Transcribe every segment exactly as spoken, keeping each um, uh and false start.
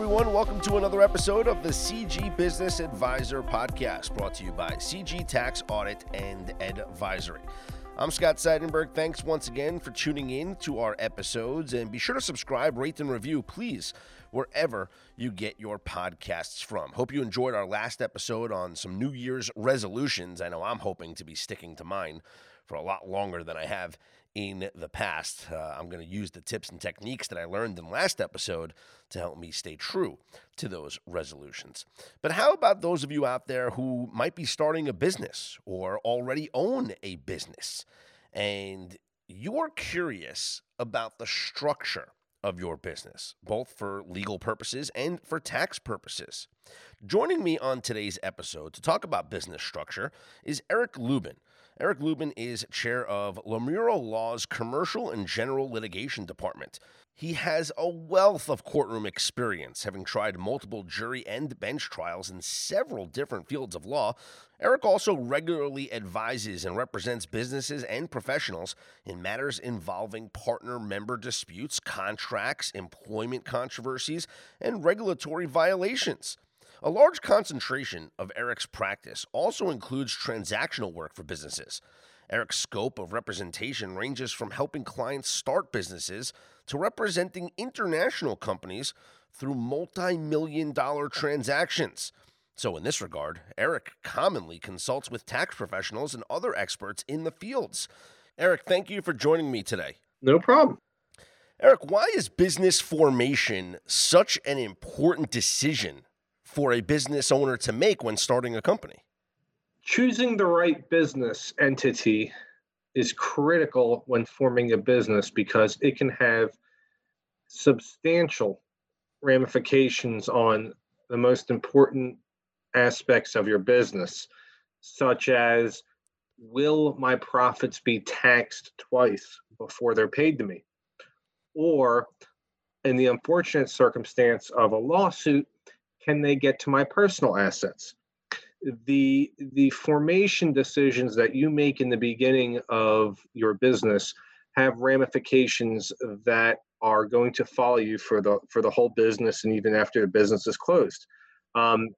everyone. Welcome to another episode of the C G Business Advisor Podcast, brought to you by C G Tax Audit and Advisory. I'm Scott Seidenberg. Thanks once again for tuning in to our episodes, and be sure to subscribe, rate, and review, please, wherever you get your podcasts from. Hope you enjoyed our last episode on some New Year's resolutions. I know I'm hoping to be sticking to mine for a lot longer than I have in the past. Uh, I'm going to use the tips and techniques that I learned in last episode to help me stay true to those resolutions. But how about those of you out there who might be starting a business or already own a business, and you're curious about the structure of your business, both for legal purposes and for tax purposes? Joining me on today's episode to talk about business structure is Eric Lubin. Eric Lubin is chair of Lomurro Law's Commercial and General Litigation Department. He has a wealth of courtroom experience, having tried multiple jury and bench trials in several different fields of law. Eric also regularly advises and represents businesses and professionals in matters involving partner-member disputes, contracts, employment controversies, and regulatory violations. A large concentration of Eric's practice also includes transactional work for businesses. Eric's scope of representation ranges from helping clients start businesses to representing international companies through multi-million dollar transactions. So in this regard, Eric commonly consults with tax professionals and other experts in the fields. Eric, thank you for joining me today. No problem. Eric, why is business formation such an important decision for a business owner to make when starting a company? Choosing the right business entity is critical when forming a business because it can have substantial ramifications on the most important aspects of your business, such as, will my profits be taxed twice before they're paid to me? Or, in the unfortunate circumstance of a lawsuit, can they get to my personal assets? The the formation decisions that you make in the beginning of your business have ramifications that are going to follow you for the for the whole business and even after the business is closed. Um,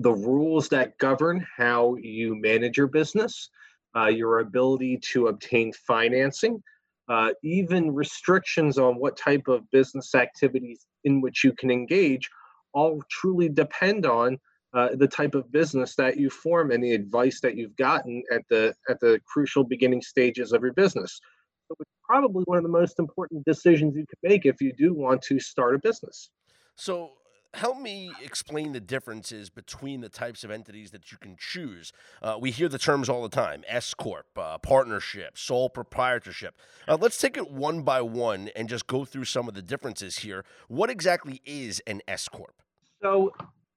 the rules that govern how you manage your business, uh, your ability to obtain financing, uh, even restrictions on what type of business activities in which you can engage, all truly depend on uh, the type of business that you form and the advice that you've gotten at the at the crucial beginning stages of your business. So it's probably one of the most important decisions you can make if you do want to start a business. So help me explain the differences between the types of entities that you can choose. Uh, we hear the terms all the time: S-Corp, uh, partnership, sole proprietorship. Uh, let's take it one by one and just go through some of the differences here. What exactly is an S-Corp? So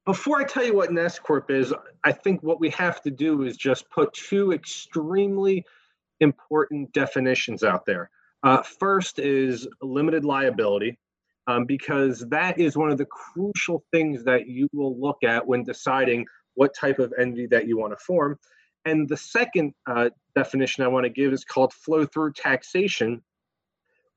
before I tell you what an S-Corp is, I think what we have to do is just put two extremely important definitions out there. Uh, first is limited liability. Um, because that is one of the crucial things that you will look at when deciding what type of entity that you want to form. And the second uh, definition I want to give is called flow-through taxation,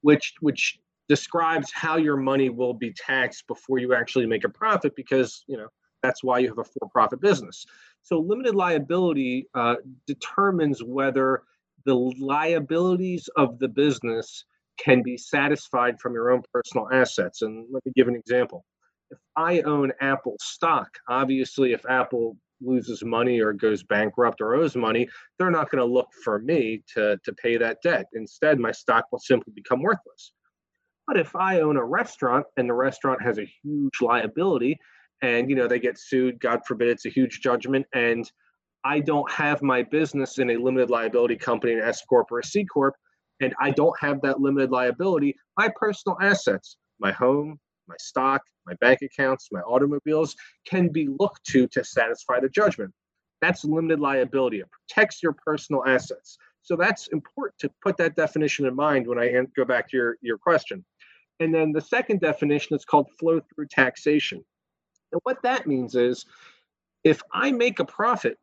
which which describes how your money will be taxed before you actually make a profit, because you know that's why you have a for-profit business. So limited liability uh, determines whether the liabilities of the business can be satisfied from your own personal assets. And let me give an example. If I own Apple stock, obviously if Apple loses money or goes bankrupt or owes money, they're not going to look for me to, to pay that debt. Instead, my stock will simply become worthless. But if I own a restaurant and the restaurant has a huge liability and, you know, they get sued, God forbid, it's a huge judgment, and I don't have my business in a limited liability company, an S-Corp or a C-Corp, and I don't have that limited liability, my personal assets, my home, my stock, my bank accounts, my automobiles can be looked to to satisfy the judgment. That's limited liability. It protects your personal assets. So that's important to put that definition in mind when I go back to your, your question. And then the second definition is called flow-through taxation. And what that means is if I make a profit,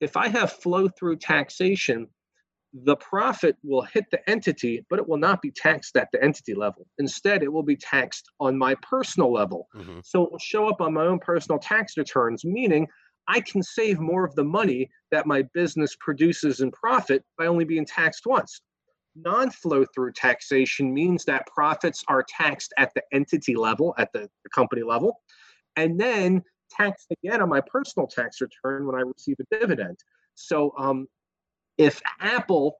if I have flow-through taxation, the profit will hit the entity, but it will not be taxed at the entity level. Instead, it will be taxed on my personal level. Mm-hmm. So it will show up on my own personal tax returns, meaning I can save more of the money that my business produces in profit by only being taxed once. Non-flow-through taxation means that profits are taxed at the entity level, at the, the company level, and then taxed again on my personal tax return when I receive a dividend. So, um, if Apple,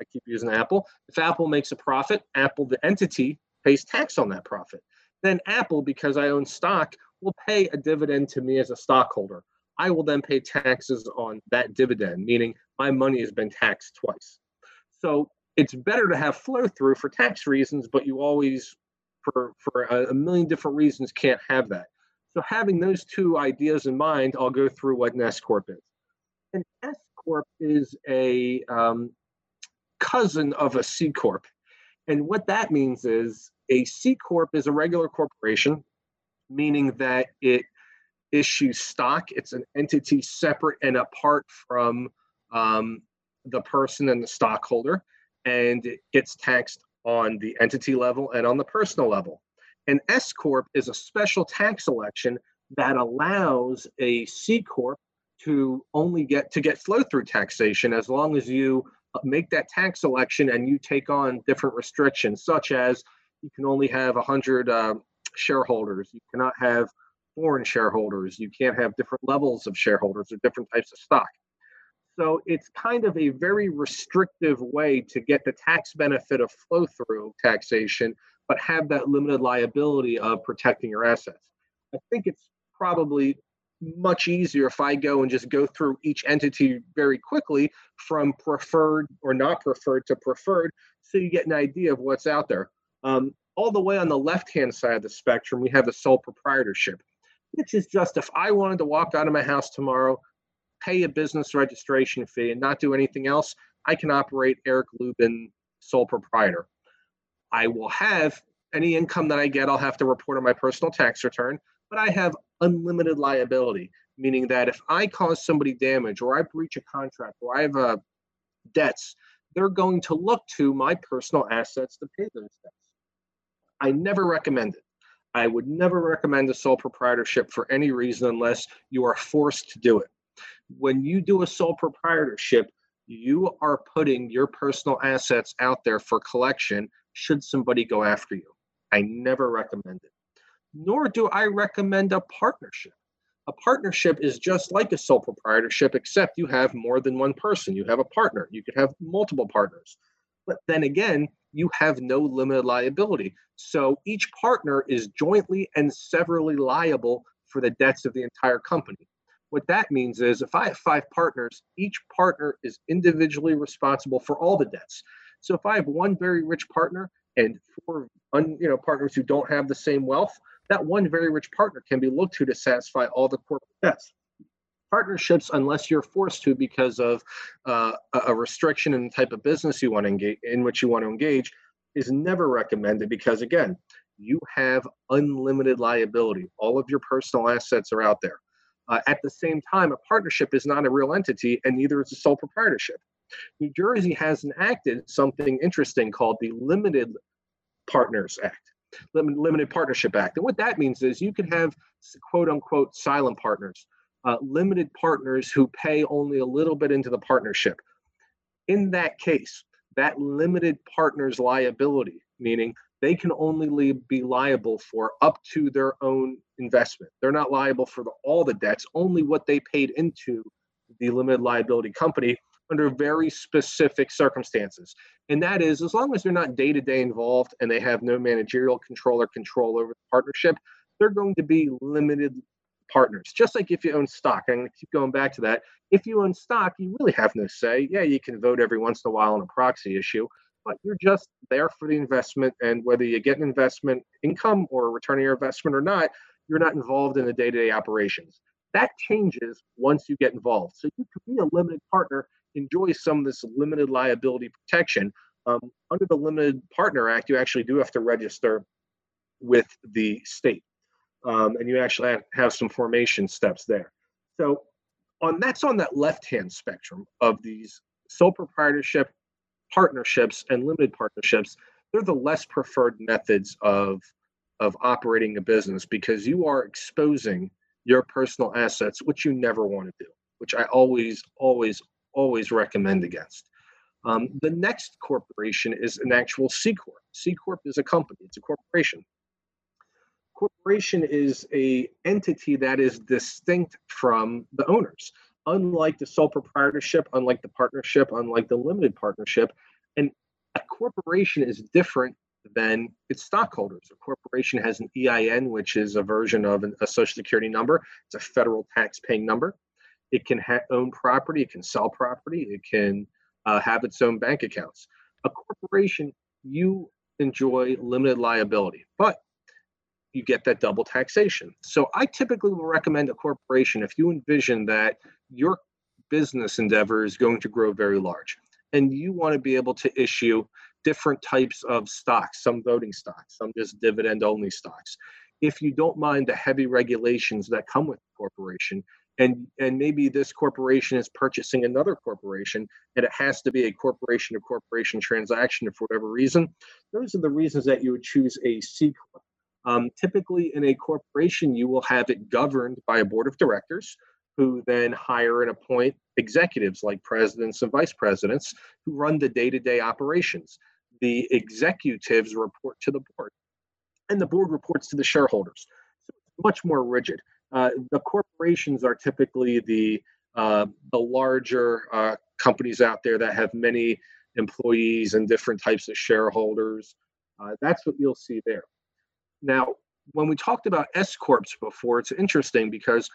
I keep using Apple, if Apple makes a profit, Apple, the entity, pays tax on that profit. Then Apple, because I own stock, will pay a dividend to me as a stockholder. I will then pay taxes on that dividend, meaning my money has been taxed twice. So it's better to have flow through for tax reasons, but you always, for, for a million different reasons, can't have that. So having those two ideas in mind, I'll go through what an S-Corp is. An S-Corp is a um, cousin of a C-Corp. And what that means is a C-Corp is a regular corporation, meaning that it issues stock. It's an entity separate and apart from um, the person and the stockholder, and it gets taxed on the entity level and on the personal level. An S-Corp is a special tax election that allows a C-Corp to only get to get flow-through taxation as long as you make that tax election and you take on different restrictions, such as you can only have one hundred uh, shareholders, you cannot have foreign shareholders, you can't have different levels of shareholders or different types of stock. So it's kind of a very restrictive way to get the tax benefit of flow-through taxation, but have that limited liability of protecting your assets. I think it's probably much easier if I go and just go through each entity very quickly from preferred or not preferred to preferred, so you get an idea of what's out there. Um, all the way on the left-hand side of the spectrum, we have the sole proprietorship, which is just if I wanted to walk out of my house tomorrow, pay a business registration fee and not do anything else, I can operate Eric Lubin, sole proprietor. I will have any income that I get, I'll have to report on my personal tax return, but I have unlimited liability, meaning that if I cause somebody damage or I breach a contract or I have uh, debts, they're going to look to my personal assets to pay those debts. I never recommend it. I would never recommend a sole proprietorship for any reason unless you are forced to do it. When you do a sole proprietorship, you are putting your personal assets out there for collection should somebody go after you. I never recommend it. Nor do I recommend a partnership. A partnership is just like a sole proprietorship, except you have more than one person. You have a partner. You could have multiple partners. But then again, you have no limited liability. So each partner is jointly and severally liable for the debts of the entire company. What that means is if I have five partners, each partner is individually responsible for all the debts. So if I have one very rich partner and four un, you know, partners who don't have the same wealth, that one very rich partner can be looked to to satisfy all the corporate debts. Partnerships, unless you're forced to because of uh, a restriction in the type of business you want to engage, in which you want to engage, is never recommended because, again, you have unlimited liability. All of your personal assets are out there. Uh, at the same time, a partnership is not a real entity, and neither is a sole proprietorship. New Jersey has enacted something interesting called the Limited Partners Act. Limited Partnership Act. And what that means is you can have quote unquote silent partners, uh, limited partners who pay only a little bit into the partnership. In that case, that limited partner's liability, meaning they can only be liable for up to their own investment. They're not liable for the, all the debts, only what they paid into the limited liability company under very specific circumstances. And that is, as long as they're not day-to-day involved and they have no managerial control or control over the partnership, they're going to be limited partners. Just like if you own stock, I'm going to keep going back to that. If you own stock, you really have no say. Yeah, you can vote every once in a while on a proxy issue, but you're just there for the investment. And whether you get an investment income or return on your investment or not, you're not involved in the day-to-day operations. That changes once you get involved. So you could be a limited partner, enjoy some of this limited liability protection. Um, under the Limited Partner Act, you actually do have to register with the state. Um, and you actually have, have some formation steps there. So on that's on that left-hand spectrum of these sole proprietorship partnerships and limited partnerships, they're the less preferred methods of, of operating a business, because you are exposing your personal assets, which you never want to do, which I always, always, always recommend against. Um, the next corporation is an actual C-Corp. C-Corp is a company. It's a corporation. Corporation is a entity that is distinct from the owners. Unlike the sole proprietorship, unlike the partnership, unlike the limited partnership, and a corporation is different than its stockholders. A corporation has an E I N, which is a version of an, a social security number. It's a federal tax-paying number. It can ha- own property. It can sell property. It can uh, have its own bank accounts. A corporation, you enjoy limited liability, but you get that double taxation. So I typically will recommend a corporation if you envision that your business endeavor is going to grow very large and you want to be able to issue different types of stocks, some voting stocks, some just dividend only stocks. If you don't mind the heavy regulations that come with the corporation, and, and maybe this corporation is purchasing another corporation and it has to be a corporation to corporation transaction for whatever reason, those are the reasons that you would choose a C-Corp. Um, typically in a corporation, you will have it governed by a board of directors who then hire and appoint executives like presidents and vice presidents who run the day-to-day operations. The executives report to the board and the board reports to the shareholders. So it's much more rigid. Uh, the corporations are typically the, uh, the larger uh, companies out there that have many employees and different types of shareholders. Uh, that's what you'll see there. Now, when we talked about S-Corps before, it's interesting because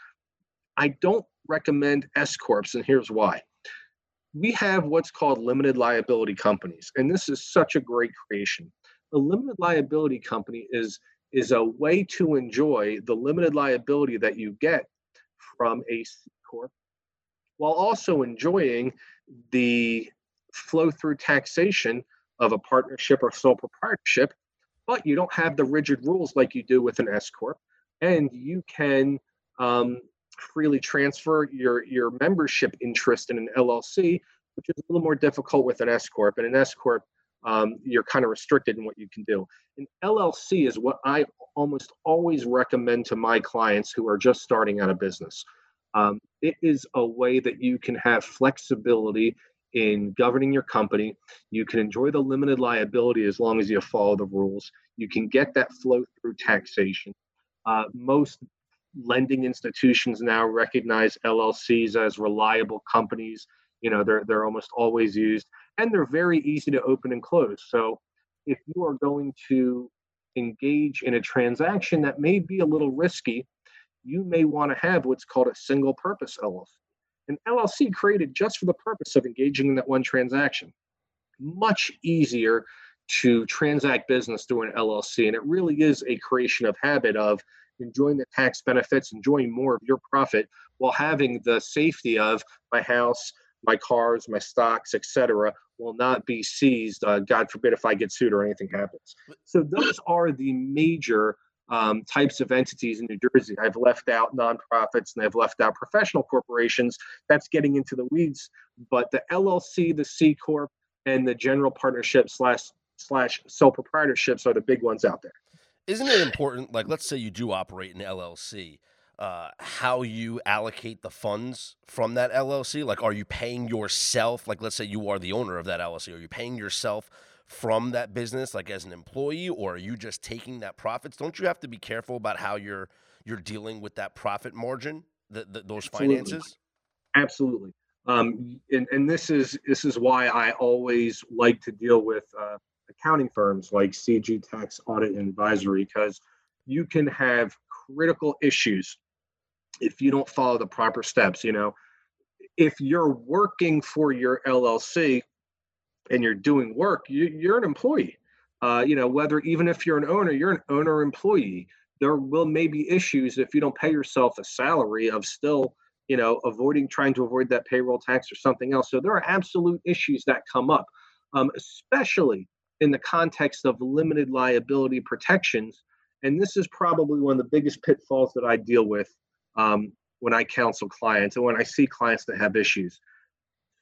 I don't recommend S-Corps, and here's why. We have what's called limited liability companies, and this is such a great creation. A limited liability company is, is a way to enjoy the limited liability that you get from a C-Corp while also enjoying the flow-through taxation of a partnership or sole proprietorship, but you don't have the rigid rules like you do with an S-Corp, and you can um, freely transfer your, your membership interest in an L L C, which is a little more difficult with an S-Corp. And an S-Corp, um, you're kind of restricted in what you can do. An L L C is what I almost always recommend to my clients who are just starting out a business. Um, it is a way that you can have flexibility in governing your company. You can enjoy the limited liability as long as you follow the rules. You can get that flow through taxation. Uh, most lending institutions now recognize L L Cs as reliable companies. You know, they're they're almost always used, and they're very easy to open and close. So if you are going to engage in a transaction that may be a little risky, you may want to have what's called a single purpose L L C. An L L C created just for the purpose of engaging in that one transaction. Much easier to transact business through an L L C. And it really is a creation of habit of enjoying the tax benefits, enjoying more of your profit while having the safety of my house, my cars, my stocks, et cetera, will not be seized. Uh, God forbid if I get sued or anything happens. So those are the major Um, types of entities in New Jersey. I've left out nonprofits and I've left out professional corporations. That's getting into the weeds. But the L L C, the C-Corp, and the general partnership slash slash sole proprietorships are the big ones out there. Isn't it important, like let's say you do operate an L L C, uh, how you allocate the funds from that L L C? Like are you paying yourself, like let's say you are the owner of that L L C, are you paying yourself from that business, like as an employee, or are you just taking that profits? Don't you have to be careful about how you're you're dealing with that profit margin, the, the, those Absolutely. Finances? Absolutely. Um, and, and this is this is why I always like to deal with uh, accounting firms like C G Tax Audit and Advisory, because you can have critical issues if you don't follow the proper steps. You know, if you're working for your L L C, and you're doing work, you, you're an employee. Uh, you know, whether even if you're an owner, you're an owner employee. There will maybe issues if you don't pay yourself a salary of still, you know, avoiding trying to avoid that payroll tax or something else. So there are absolute issues that come up, um, especially in the context of limited liability protections. And this is probably one of the biggest pitfalls that I deal with um, when I counsel clients and when I see clients that have issues.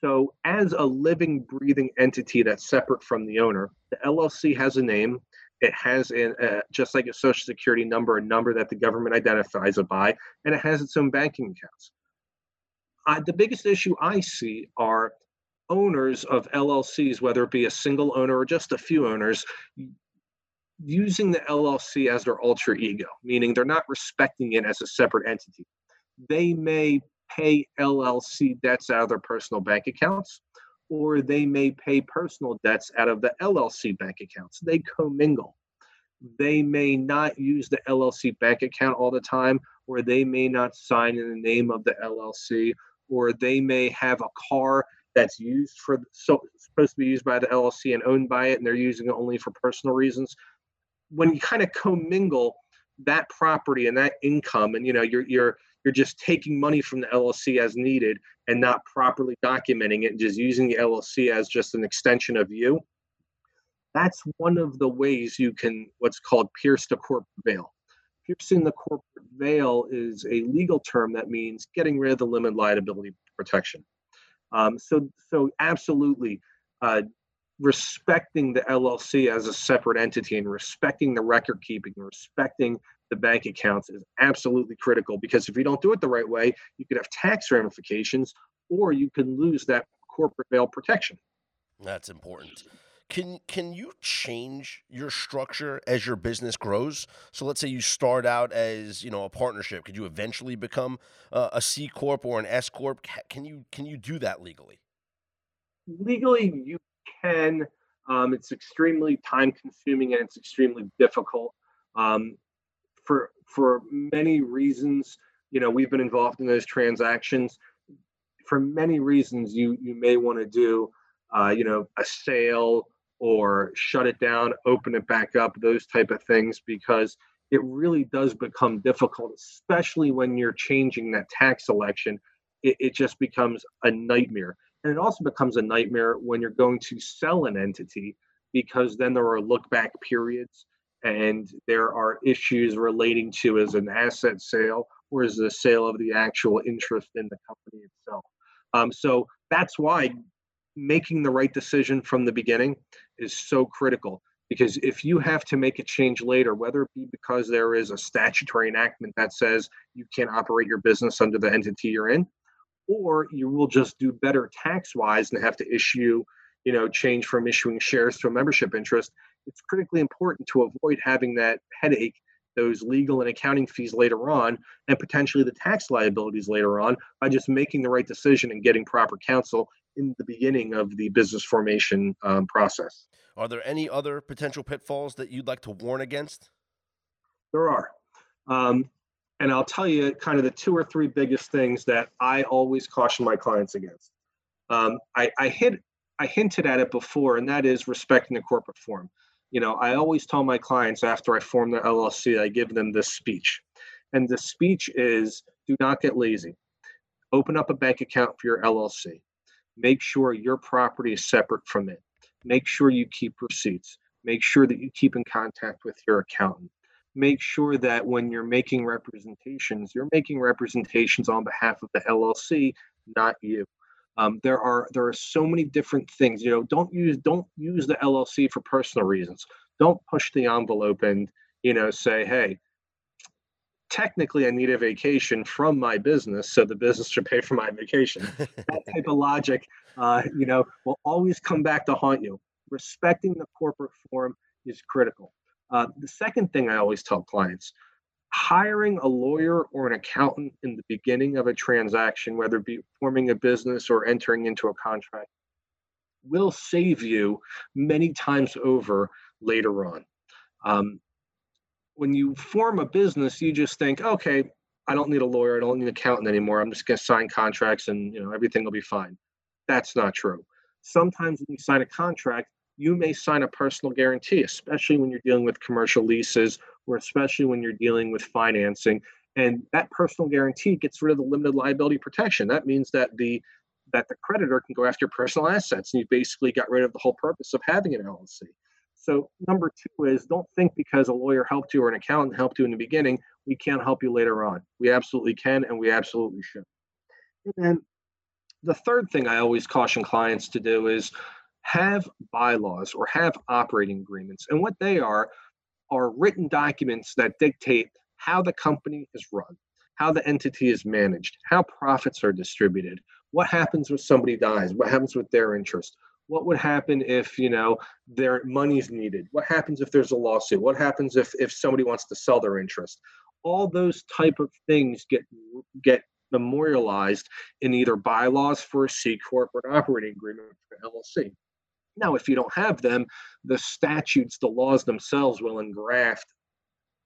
So as a living, breathing entity that's separate from the owner, the L L C has a name. It has, an, uh, just like a social security number, a number that the government identifies it by, and it has its own banking accounts. Uh, the biggest issue I see are owners of L L Cs, whether it be a single owner or just a few owners, using the L L C as their alter ego, meaning they're not respecting it as a separate entity. They may pay L L C debts out of their personal bank accounts, or they may pay personal debts out of the L L C bank accounts. They commingle. They may not use the L L C bank account all the time, or they may not sign in the name of the L L C, or they may have a car that's used for, so supposed to be used by the L L C and owned by it, and they're using it only for personal reasons. When you kind of commingle that property and that income, and you know, you're you're you're just taking money from the L L C as needed and not properly documenting it and just using the L L C as just an extension of you, that's one of the ways you can what's called pierce the corporate veil. Piercing the corporate veil is a legal term that means getting rid of the limited liability protection. Um, so, so absolutely uh, respecting the L L C as a separate entity and respecting the record keeping, respecting the bank accounts is absolutely critical, because if you don't do it the right way, you could have tax ramifications, or you can lose that corporate veil protection. That's important. Can can you change your structure as your business grows? So let's say you start out as, you know, a partnership. Could you eventually become uh, a C-Corp or an S-Corp? Can you can you do that legally? Legally, you can. Um, it's extremely time-consuming and it's extremely difficult um, for for many reasons. You know, we've been involved in those transactions. For many reasons, you you may want to do uh, you know a sale, or shut it down, open it back up, those type of things, because it really does become difficult, especially when you're changing that tax election. It, it just becomes a nightmare. And it also becomes a nightmare when you're going to sell an entity, because then there are look-back periods and there are issues relating to as an asset sale or as the sale of the actual interest in the company itself. Um, so that's why making the right decision from the beginning is so critical, because if you have to make a change later, whether it be because there is a statutory enactment that says you can't operate your business under the entity you're in, or you will just do better tax-wise and have to issue, you know, change from issuing shares to a membership interest, it's critically important to avoid having that headache, those legal and accounting fees later on, and potentially the tax liabilities later on, by just making the right decision and getting proper counsel in the beginning of the business formation um, process. Are there any other potential pitfalls that you'd like to warn against? There are. Um, and I'll tell you kind of the two or three biggest things that I always caution my clients against. Um, I, I, hit, I hinted at it before, and that is respecting the corporate form. You know, I always tell my clients after I form their L L C, I give them this speech. And the speech is, do not get lazy. Open up a bank account for your L L C. Make sure your property is separate from it. Make sure you keep receipts. Make sure that you keep in contact with your accountant. Make sure that when you're making representations, you're making representations on behalf of the L L C, not you. Um, there are there are so many different things. You know, don't use don't use the L L C for personal reasons. Don't push the envelope and, you know, say, hey, technically I need a vacation from my business, so the business should pay for my vacation. That type of logic, uh, you know, will always come back to haunt you. Respecting the corporate form is critical. Uh, the second thing I always tell clients, hiring a lawyer or an accountant in the beginning of a transaction, whether it be forming a business or entering into a contract, will save you many times over later on. Um, When you form a business, you just think, okay, I don't need a lawyer. I don't need an accountant anymore. I'm just going to sign contracts and, you know, everything will be fine. That's not true. Sometimes when you sign a contract, you may sign a personal guarantee, especially when you're dealing with commercial leases or especially when you're dealing with financing. And that personal guarantee gets rid of the limited liability protection. That means that the that the creditor can go after your personal assets, and you basically got rid of the whole purpose of having an L L C. So number two is, don't think because a lawyer helped you or an accountant helped you in the beginning, we can't help you later on. We absolutely can, and we absolutely should. And then The third thing I always caution clients to do is have bylaws or have operating agreements. And what they are, are written documents that dictate how the company is run, how the entity is managed, how profits are distributed, what happens when somebody dies, what happens with their interest, what would happen if, you know, their money's needed, what happens if there's a lawsuit, what happens if, if somebody wants to sell their interest. All those type of things get get memorialized in either bylaws for a C-Corp or an operating agreement for L L C. Now, if you don't have them, the statutes, the laws themselves will engraft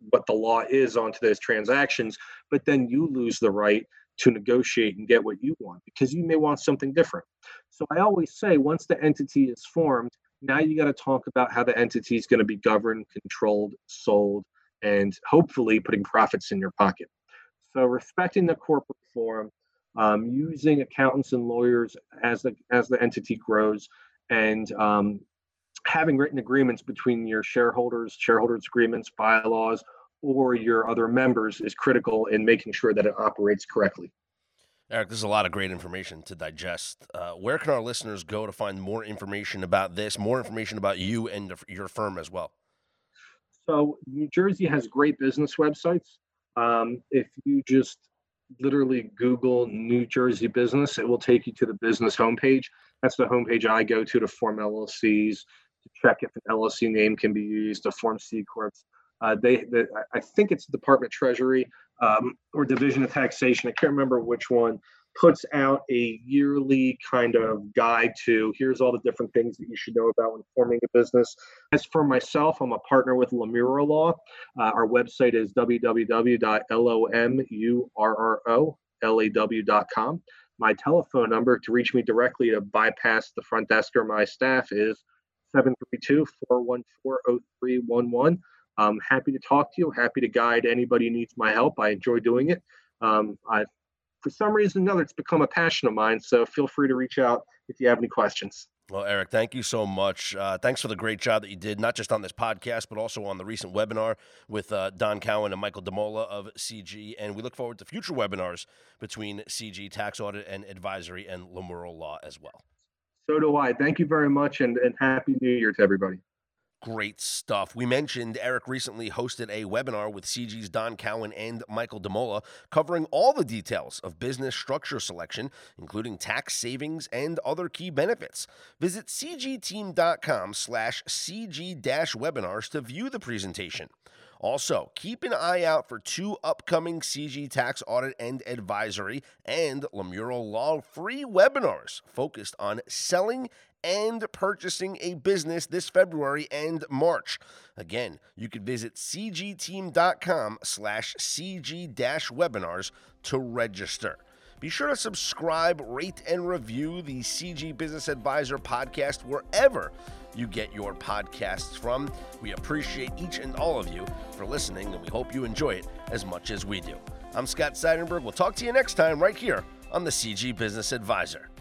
what the law is onto those transactions, but then you lose the right to negotiate and get what you want because you may want something different. So I always say once the entity is formed, now you got to talk about how the entity is going to be governed, controlled, sold, and hopefully putting profits in your pocket. So respecting the corporate form, um, using accountants and lawyers as the as the entity grows, and um, having written agreements between your shareholders, shareholders agreements, bylaws, or your other members is critical in making sure that it operates correctly. Eric, this is a lot of great information to digest. Uh, where can our listeners go to find more information about this, more information about you and your firm as well? So New Jersey has great business websites. Um, if you just literally Google New Jersey business, it will take you to the business homepage. That's the homepage I go to to form L L Cs, to check if an L L C name can be used, to form C-Corps. Uh, they, the, I think it's the Department of Treasury um, or Division of Taxation, I can't remember which one, puts out a yearly kind of guide to here's all the different things that you should know about when forming a business. As for myself, I'm a partner with Lomurro Law. Uh, our website is w w w dot lomurro law dot com. My telephone number to reach me directly to bypass the front desk or my staff is seven three two, four one four, zero three one one. I'm happy to talk to you, happy to guide anybody who needs my help. I enjoy doing it. Um, I, for some reason or another, it's become a passion of mine, so feel free to reach out if you have any questions. Well, Eric, thank you so much. Uh, thanks for the great job that you did, not just on this podcast, but also on the recent webinar with uh, Don Cowan and Michael DeMola of C G. And we look forward to future webinars between C G Tax Audit and Advisory and Lomurro Law as well. So do I. Thank you very much, and, and Happy New Year to everybody. Great stuff. We mentioned Eric recently hosted a webinar with C G's Don Cowan and Michael DeMola covering all the details of business structure selection, including tax savings and other key benefits. Visit c g team dot com slash c g dash webinars to view the presentation. Also, keep an eye out for two upcoming C G Tax Audit and Advisory and Lomurro Law free webinars focused on selling and purchasing a business this February and March. Again, you can visit c g team dot com slash c g dash webinars to register. Be sure to subscribe, rate, and review the C G Business Advisor podcast wherever you get your podcasts from. We appreciate each and all of you for listening, and we hope you enjoy it as much as we do. I'm Scott Seidenberg. We'll talk to you next time right here on the C G Business Advisor.